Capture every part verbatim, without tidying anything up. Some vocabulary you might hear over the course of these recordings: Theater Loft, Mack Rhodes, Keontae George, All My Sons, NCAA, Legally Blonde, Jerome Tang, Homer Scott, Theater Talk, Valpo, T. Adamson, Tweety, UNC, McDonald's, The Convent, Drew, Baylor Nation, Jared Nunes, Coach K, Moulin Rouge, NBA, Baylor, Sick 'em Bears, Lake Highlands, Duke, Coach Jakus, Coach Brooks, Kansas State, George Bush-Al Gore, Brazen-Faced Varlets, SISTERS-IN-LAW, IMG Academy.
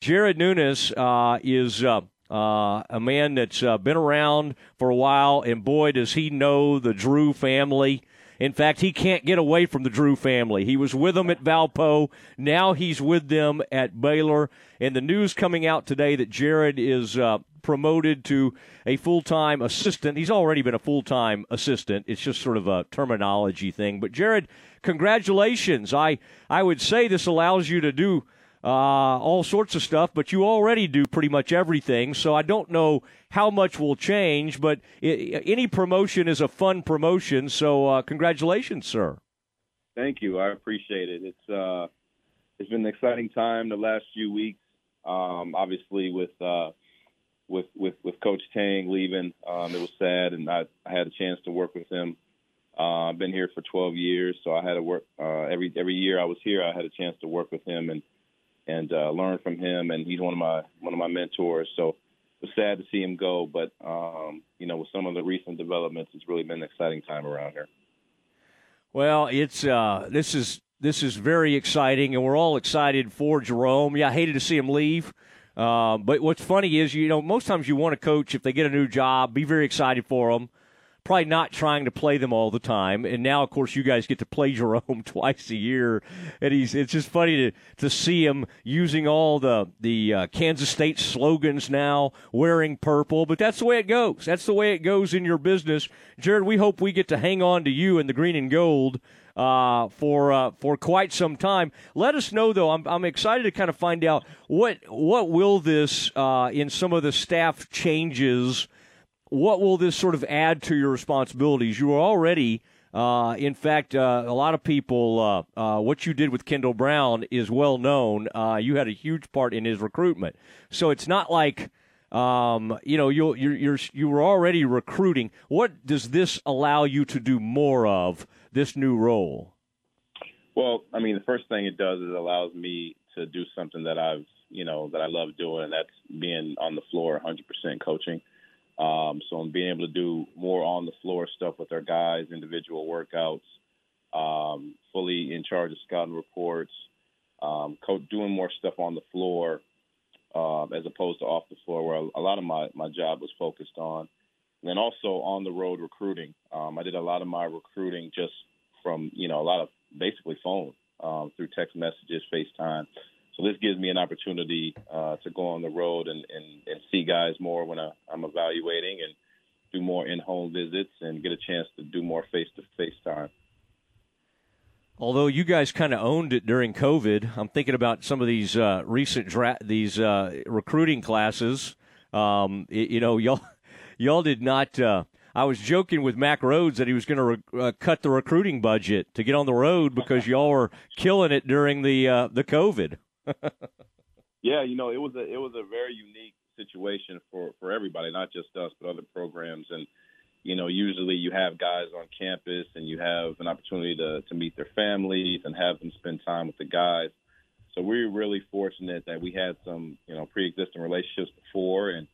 Jared Nunes uh, is uh, uh, a man that's uh, been around for a while, and boy, does he know the Drew family. In fact, he can't get away from the Drew family. He was with them at Valpo. Now he's with them at Baylor. And the news coming out today that Jared is uh, promoted to a full-time assistant. He's already been a full-time assistant. It's just sort of a terminology thing. But, Jared, congratulations. I, I would say this allows you to do uh, all sorts of stuff, but you already do pretty much everything. So I don't know how much will change, but it, any promotion is a fun promotion. So uh, congratulations, sir. Thank you. I appreciate it. It's uh, it's been an exciting time the last few weeks. Um, obviously, with, uh, with with with Coach Tang leaving, um, it was sad, and I, I had a chance to work with him. Uh, I've been here for twelve years, so I had to work uh, every every year I was here. I had a chance to work with him and and uh, learn from him, and he's one of my one of my mentors. So. It was sad to see him go, but, um, you know, with some of the recent developments, it's really been an exciting time around here. Well, it's uh, this is this is very exciting, and we're all excited for Jerome. Yeah, I hated to see him leave, uh, but what's funny is, you know, most times you want to coach, if they get a new job, be very excited for them, probably not trying to play them all the time. And now, of course, you guys get to play Jerome twice a year, and he's it's just funny to, to see him using all the, the uh, Kansas State slogans now, wearing purple. But that's the way it goes. That's the way it goes in your business. Jared, we hope we get to hang on to you in the green and gold uh, for uh, for quite some time. Let us know, though. I'm, I'm excited to kind of find out what, what will this, uh, in some of the staff changes, what will this sort of add to your responsibilities? You are already, uh, in fact, uh, a lot of people, uh, uh, what you did with Kendall Brown is well known. Uh, you had a huge part in his recruitment. So it's not like, um, you know, you you're, you're, you were already recruiting. What does this allow you to do more of, this new role? Well, I mean, the first thing it does is it allows me to do something that I've, you know, that I love doing, and that's being on the floor one hundred percent coaching. Um, so I'm being able to do more on the floor stuff with our guys, individual workouts, um, fully in charge of scouting reports, um, co- doing more stuff on the floor uh, as opposed to off the floor, where a lot of my, my job was focused on. And then also on the road recruiting. Um, I did a lot of my recruiting just from, you know, a lot of basically phone um, through text messages, FaceTime. So this gives me an opportunity uh, to go on the road and, and, and see guys more when I, I'm evaluating, and do more in-home visits and get a chance to do more face-to-face time. Although you guys kind of owned it during COVID, I'm thinking about some of these uh, recent dra- these uh, recruiting classes. Um, it, you know, y'all y'all did not. Uh, I was joking with Mack Rhodes that he was going to re- uh, cut the recruiting budget to get on the road because y'all were killing it during the uh, the COVID. Yeah, you know, it was a it was a very unique situation for, for everybody, not just us, but other programs. And, you know, usually you have guys on campus and you have an opportunity to, to meet their families and have them spend time with the guys. So we were really fortunate that we had some, you know, pre-existing relationships before, and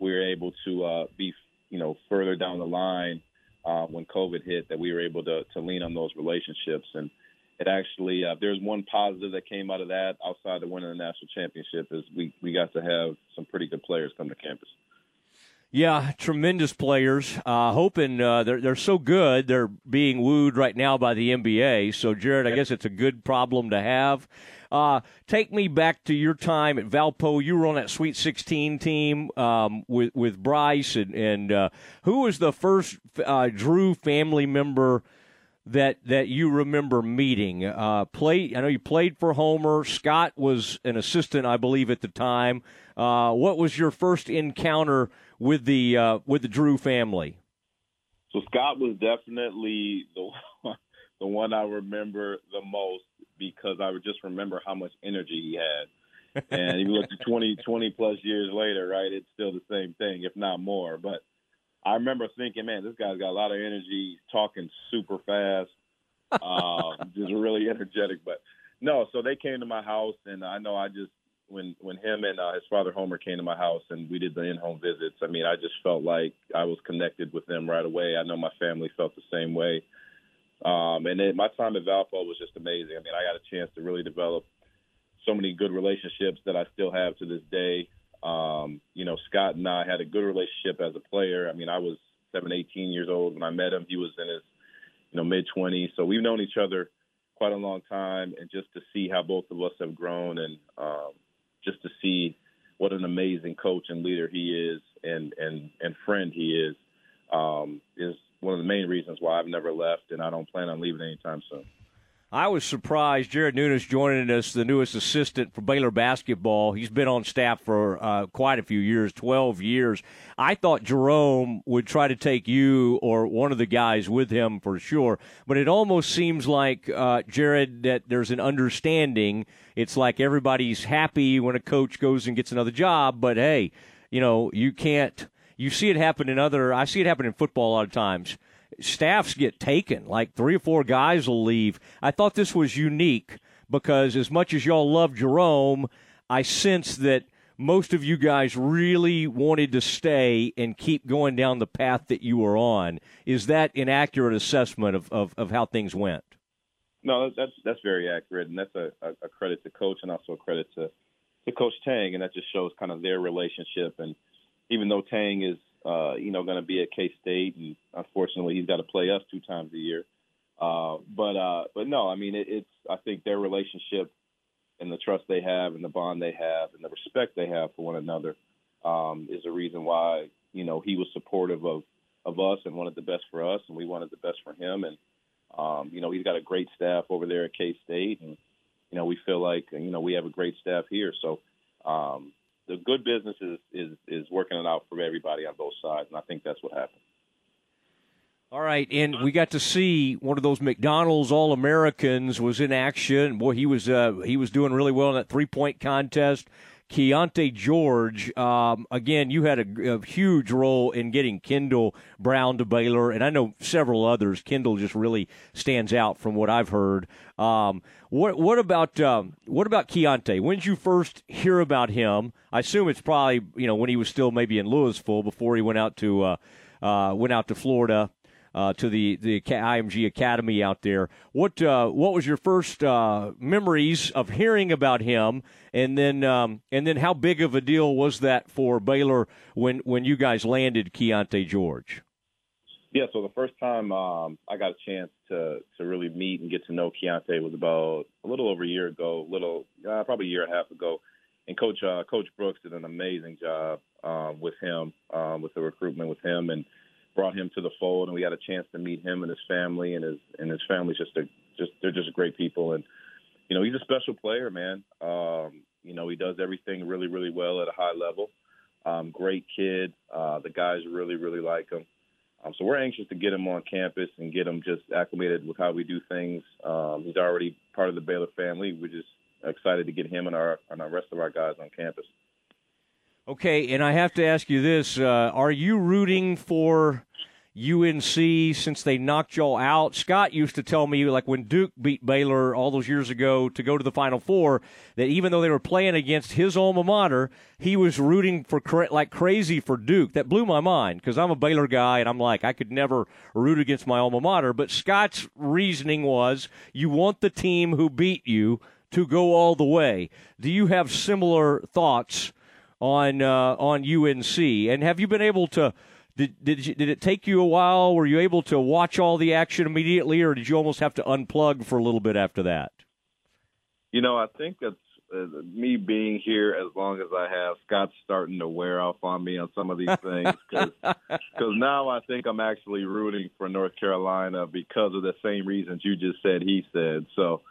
we were able to uh, be, you know, further down the line uh, when COVID hit, that we were able to, to lean on those relationships. And it actually, uh, there's one positive that came out of that outside of winning the national championship, is we, we got to have some pretty good players come to campus. Yeah, tremendous players. Uh, hoping uh, they're, they're so good, they're being wooed right now by the N B A. So, Jared, I guess it's a good problem to have. Uh, take me back to your time at Valpo. You were on that Sweet sixteen team um, with, with Bryce. And, and uh, who was the first uh, Drew family member that that you remember meeting? Uh, play. I know you played for Homer. Scott was an assistant, I believe, at the time. Uh, what was your first encounter with the uh, with the Drew family? So Scott was definitely the one, the one I remember the most, because I would just remember how much energy he had. And if you look twenty, twenty plus years later, right, it's still the same thing, if not more. But I remember thinking, man, this guy's got a lot of energy, talking super fast, uh, just really energetic. But no, so they came to my house, and I know I just, when when him and uh, his father Homer came to my house and we did the in-home visits, I mean, I just felt like I was connected with them right away. I know my family felt the same way. Um, and it, my time at Valpo was just amazing. I mean, I got a chance to really develop so many good relationships that I still have to this day. Um, you know, Scott and I had a good relationship as a player. I mean, I was seventeen, eighteen years old when I met him. He was in his, you know, mid-twenties. So we've known each other quite a long time, and just to see how both of us have grown, and um, just to see what an amazing coach and leader he is, and and, and friend he is, um, is one of the main reasons why I've never left, and I don't plan on leaving anytime soon. I was surprised Jared Nunes joining us, the newest assistant for Baylor basketball. He's been on staff for uh, quite a few years, twelve years. I thought Jerome would try to take you or one of the guys with him for sure, but it almost seems like, uh, Jared, that there's an understanding. It's like everybody's happy when a coach goes and gets another job, but, hey, you know, you can't – you see it happen in other – I see it happen in football a lot of times. Staffs get taken, like three or four guys will leave. I thought this was unique because as much as y'all love Jerome, I sense that most of you guys really wanted to stay and keep going down the path that you were on. Is that an accurate assessment of, of, of how things went? No, that's that's very accurate, and that's a, a credit to Coach and also a credit to, to Coach Tang, and that just shows kind of their relationship. And even though Tang is Uh, you know, going to be at K-State, and unfortunately, he's got to play us two times a year. Uh, but uh, but no, I mean, it, it's I think their relationship and the trust they have, and the bond they have, and the respect they have for one another um, is a reason why, you know, he was supportive of of us and wanted the best for us, and we wanted the best for him. And um, you know, he's got a great staff over there at K-State, and you know, we feel like you know we have a great staff here. So. Um, The good business is, is, is working it out for everybody on both sides, and I think that's what happened. All right, and we got to see one of those McDonald's All-Americans was in action. Boy, he was uh, he was doing really well in that three-point contest. Keontae George, um, again, you had a, a huge role in getting Kendall Brown to Baylor, and I know several others. Kendall just really stands out from what I've heard. Um, what what about um, what about Keontae? When did you first hear about him? I assume it's probably you know when he was still maybe in Louisville before he went out to uh, uh, went out to Florida uh, to the the I M G Academy out there. What uh, what was your first uh, memories of hearing about him? And then, um, and then, how big of a deal was that for Baylor when, when you guys landed Keontae George? Yeah, so the first time um, I got a chance to to really meet and get to know Keontae was about a little over a year ago, little uh, probably a year and a half ago. And Coach uh, Coach Brooks did an amazing job um, with him, um, with the recruitment with him, and brought him to the fold. And we got a chance to meet him and his family, and his and his family's just a, just they're just great people. And you know, he's a special player, man. Um, you know, he does everything really, really well at a high level. Um, great kid. Uh, the guys really, really like him. Um, so we're anxious to get him on campus and get him just acclimated with how we do things. Um, he's already part of the Baylor family. We're just excited to get him and our and the rest of our guys on campus. Okay, and I have to ask you this. Uh, are you rooting for U N C since they knocked y'all out? Scott used to tell me, like when Duke beat Baylor all those years ago to go to the Final Four, that even though they were playing against his alma mater, he was rooting for cra- like crazy for Duke. That blew my mind because I'm a Baylor guy, and I'm like, I could never root against my alma mater. But Scott's reasoning was you want the team who beat you to go all the way. Do you have similar thoughts on uh, on U N C? And have you been able to – Did did, you, did it take you a while? Were you able to watch all the action immediately, or did you almost have to unplug for a little bit after that? You know, I think that's uh, me being here as long as I have. Scott's starting to wear off on me on some of these things because now I think I'm actually rooting for North Carolina because of the same reasons you just said he said. So,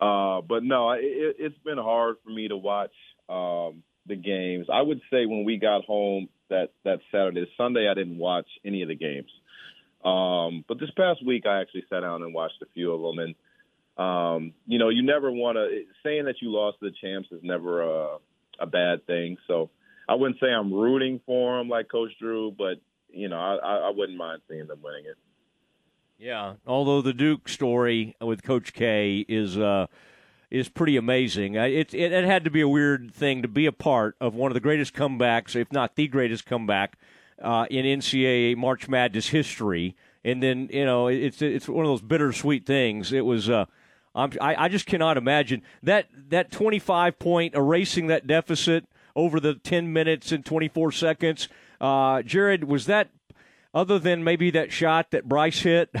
uh, but no, it, it's been hard for me to watch um, the games. I would say when we got home, That, that Saturday. Sunday, I didn't watch any of the games. Um, but this past week, I actually sat down and watched a few of them. And, um, you know, you never want to – saying that you lost the champs is never a, a bad thing. So I wouldn't say I'm rooting for them like Coach Drew, but, you know, I, I wouldn't mind seeing them winning it. Yeah, although the Duke story with Coach K is uh, – is pretty amazing. It, it it had to be a weird thing to be a part of one of the greatest comebacks, if not the greatest comeback, uh, in N C double A March Madness history. And then, you know, it's it's one of those bittersweet things. It was uh, I'm, I, I just cannot imagine that that twenty-five point erasing that deficit over the ten minutes and twenty-four seconds. Uh, Jared, was that, other than maybe that shot that Bryce hit,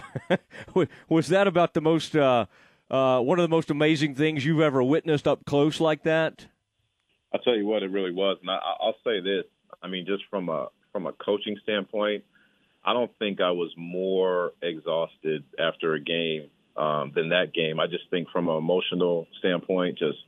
was that about the most uh, uh, one of the most amazing things you've ever witnessed up close like that? I'll tell you what, it really was, and I, I'll say this. I mean, just from a from a coaching standpoint, I don't think I was more exhausted after a game um, than that game. I just think from an emotional standpoint, just,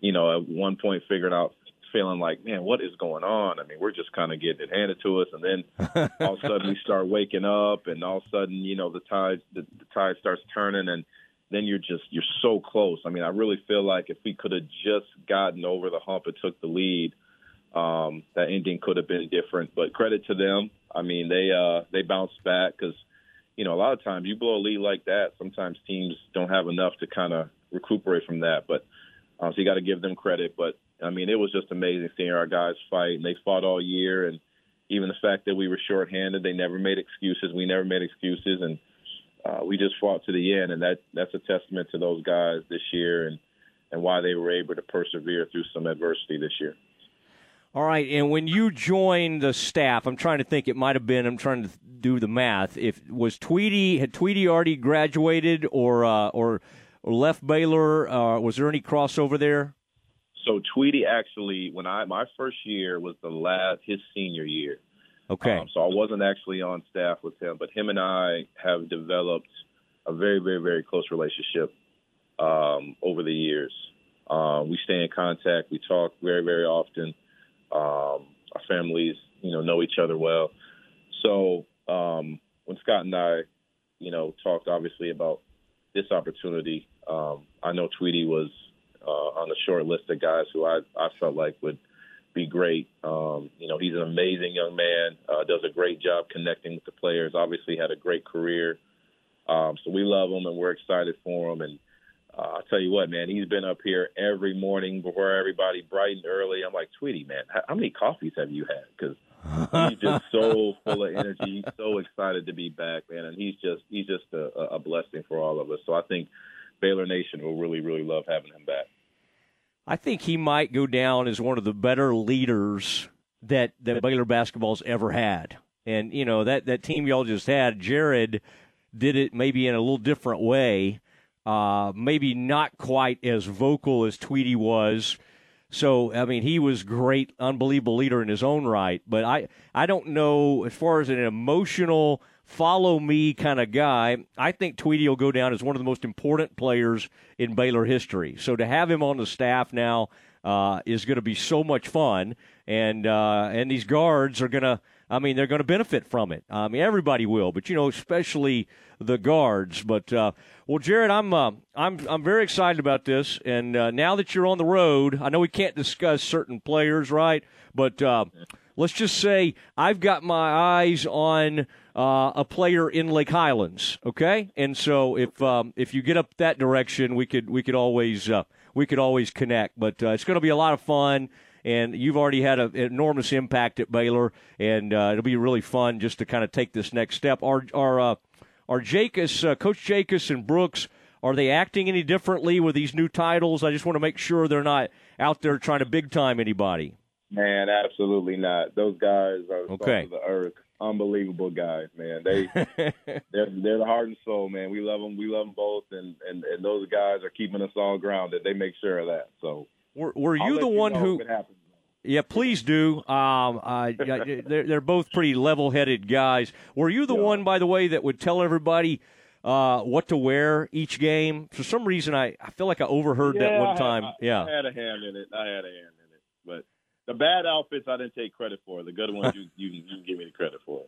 you know, at one point figuring out, feeling like, man, what is going on? I mean, we're just kind of getting it handed to us, and then all of a sudden we start waking up, and all of a sudden, you know, the tide the, the tide starts turning, and then you're just you're so close. I mean, I really feel like if we could have just gotten over the hump and took the lead, um, that ending could have been different. But credit to them. I mean, they uh, they bounced back because, you know, a lot of times you blow a lead like that, sometimes teams don't have enough to kind of recuperate from that. But um, so you got to give them credit. But I mean, it was just amazing seeing our guys fight, and they fought all year. And even the fact that we were shorthanded, they never made excuses. We never made excuses, and uh, we just fought to the end. And that that's a testament to those guys this year, and, and why they were able to persevere through some adversity this year. All right, and when you joined the staff, I'm trying to think, it might have been, I'm trying to do the math. If was Tweety, had Tweety already graduated or uh, or, or left Baylor? Uh, was there any crossover there? So Tweety actually, when I my first year was the last his senior year. Okay. Um, so I wasn't actually on staff with him, but him and I have developed a very, very, very close relationship um, over the years. Uh, we stay in contact. We talk very, very often. Um, our families, you know, know each other well. So um, when Scott and I, you know, talked obviously about this opportunity, um, I know Tweety was Uh, on the short list of guys who I, I felt like would be great. Um, you know, he's an amazing young man, uh, does a great job connecting with the players, obviously had a great career. Um, so we love him, and we're excited for him. And uh, I'll tell you what, man, he's been up here every morning before everybody, bright and early. I'm like, Tweety, man, how many coffees have you had? Because he's just so full of energy. He's so excited to be back, man. And he's just he's just a, a blessing for all of us. So I think Baylor Nation will really, really love having him back. I think he might go down as one of the better leaders that, that Baylor basketball's ever had. And, you know, that, that team y'all just had, Jared did it maybe in a little different way, uh, maybe not quite as vocal as Tweety was. So, I mean, he was great, unbelievable leader in his own right. But I, I don't know, as far as an emotional follow me kind of guy, I think Tweety will go down as one of the most important players in Baylor history. So to have him on the staff now uh, is going to be so much fun, and uh, and these guards are going to, I mean, they're going to benefit from it. I mean, everybody will, but you know, especially the guards. But uh, well, Jared, I'm uh, I'm I'm very excited about this, and uh, now that you're on the road, I know we can't discuss certain players, right? But uh, let's just say I've got my eyes on Uh, a player in Lake Highlands, okay? And so if um, if you get up that direction, we could we could always uh, we could always connect. But uh, it's going to be a lot of fun, and you've already had a, an enormous impact at Baylor, and uh, it'll be really fun just to kind of take this next step. Are are uh, are Jakus, uh, Coach Jakus and Brooks, are they acting any differently with these new titles? I just want to make sure they're not out there trying to big time anybody. Man, absolutely not. Those guys are okay. The earth. Unbelievable guys, man. They they're, they're the heart and soul, man. We love them. We love them both, and, and, and those guys are keeping us all grounded. They make sure of that. So were, were you the one who? Yeah, please do. Um, I, I, they're they're both pretty level-headed guys. Were you the yeah. one, by the way, that would tell everybody uh, what to wear each game? For some reason, I, I feel like I overheard yeah, that one I had, time. I, yeah, I had a hand in it. I had a hand in it, but. The bad outfits I didn't take credit for. The good ones you you, you give me the credit for.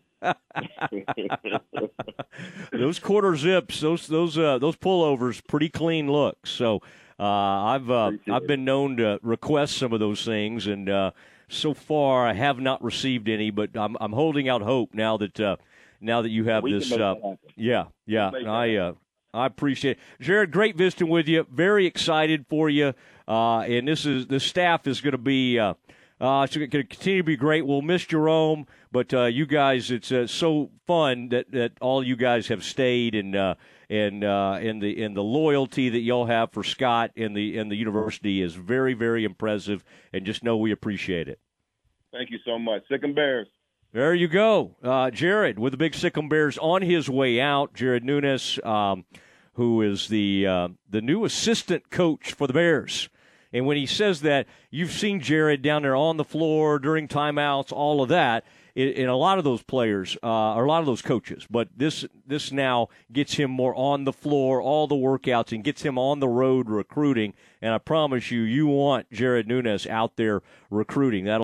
Those quarter zips, those those uh, those pullovers, pretty clean looks. So uh, I've uh, I've been known to request some of those things, and uh, so far I have not received any. But I'm I'm holding out hope now that uh, now that you have we this. Uh, yeah, yeah. I uh, I appreciate it, Jared. Great visiting with you. Very excited for you. Uh, and this is the staff is going to be. Uh, Uh, so it's going to continue to be great. We'll miss Jerome, but uh, you guys, it's uh, so fun that, that all you guys have stayed, and uh, and uh, and the and the loyalty that y'all have for Scott and the and the university is very, very impressive. And just know we appreciate it. Thank you so much, Sick 'em Bears. There you go, uh, Jared, with the big Sick 'em Bears on his way out. Jared Nunes, um, who is the uh, the new assistant coach for the Bears. And when he says that, you've seen Jared down there on the floor during timeouts, all of that, in a lot of those players, uh, or a lot of those coaches. But this this now gets him more on the floor, all the workouts, and gets him on the road recruiting. And I promise you, you want Jared Nunes out there recruiting. That'll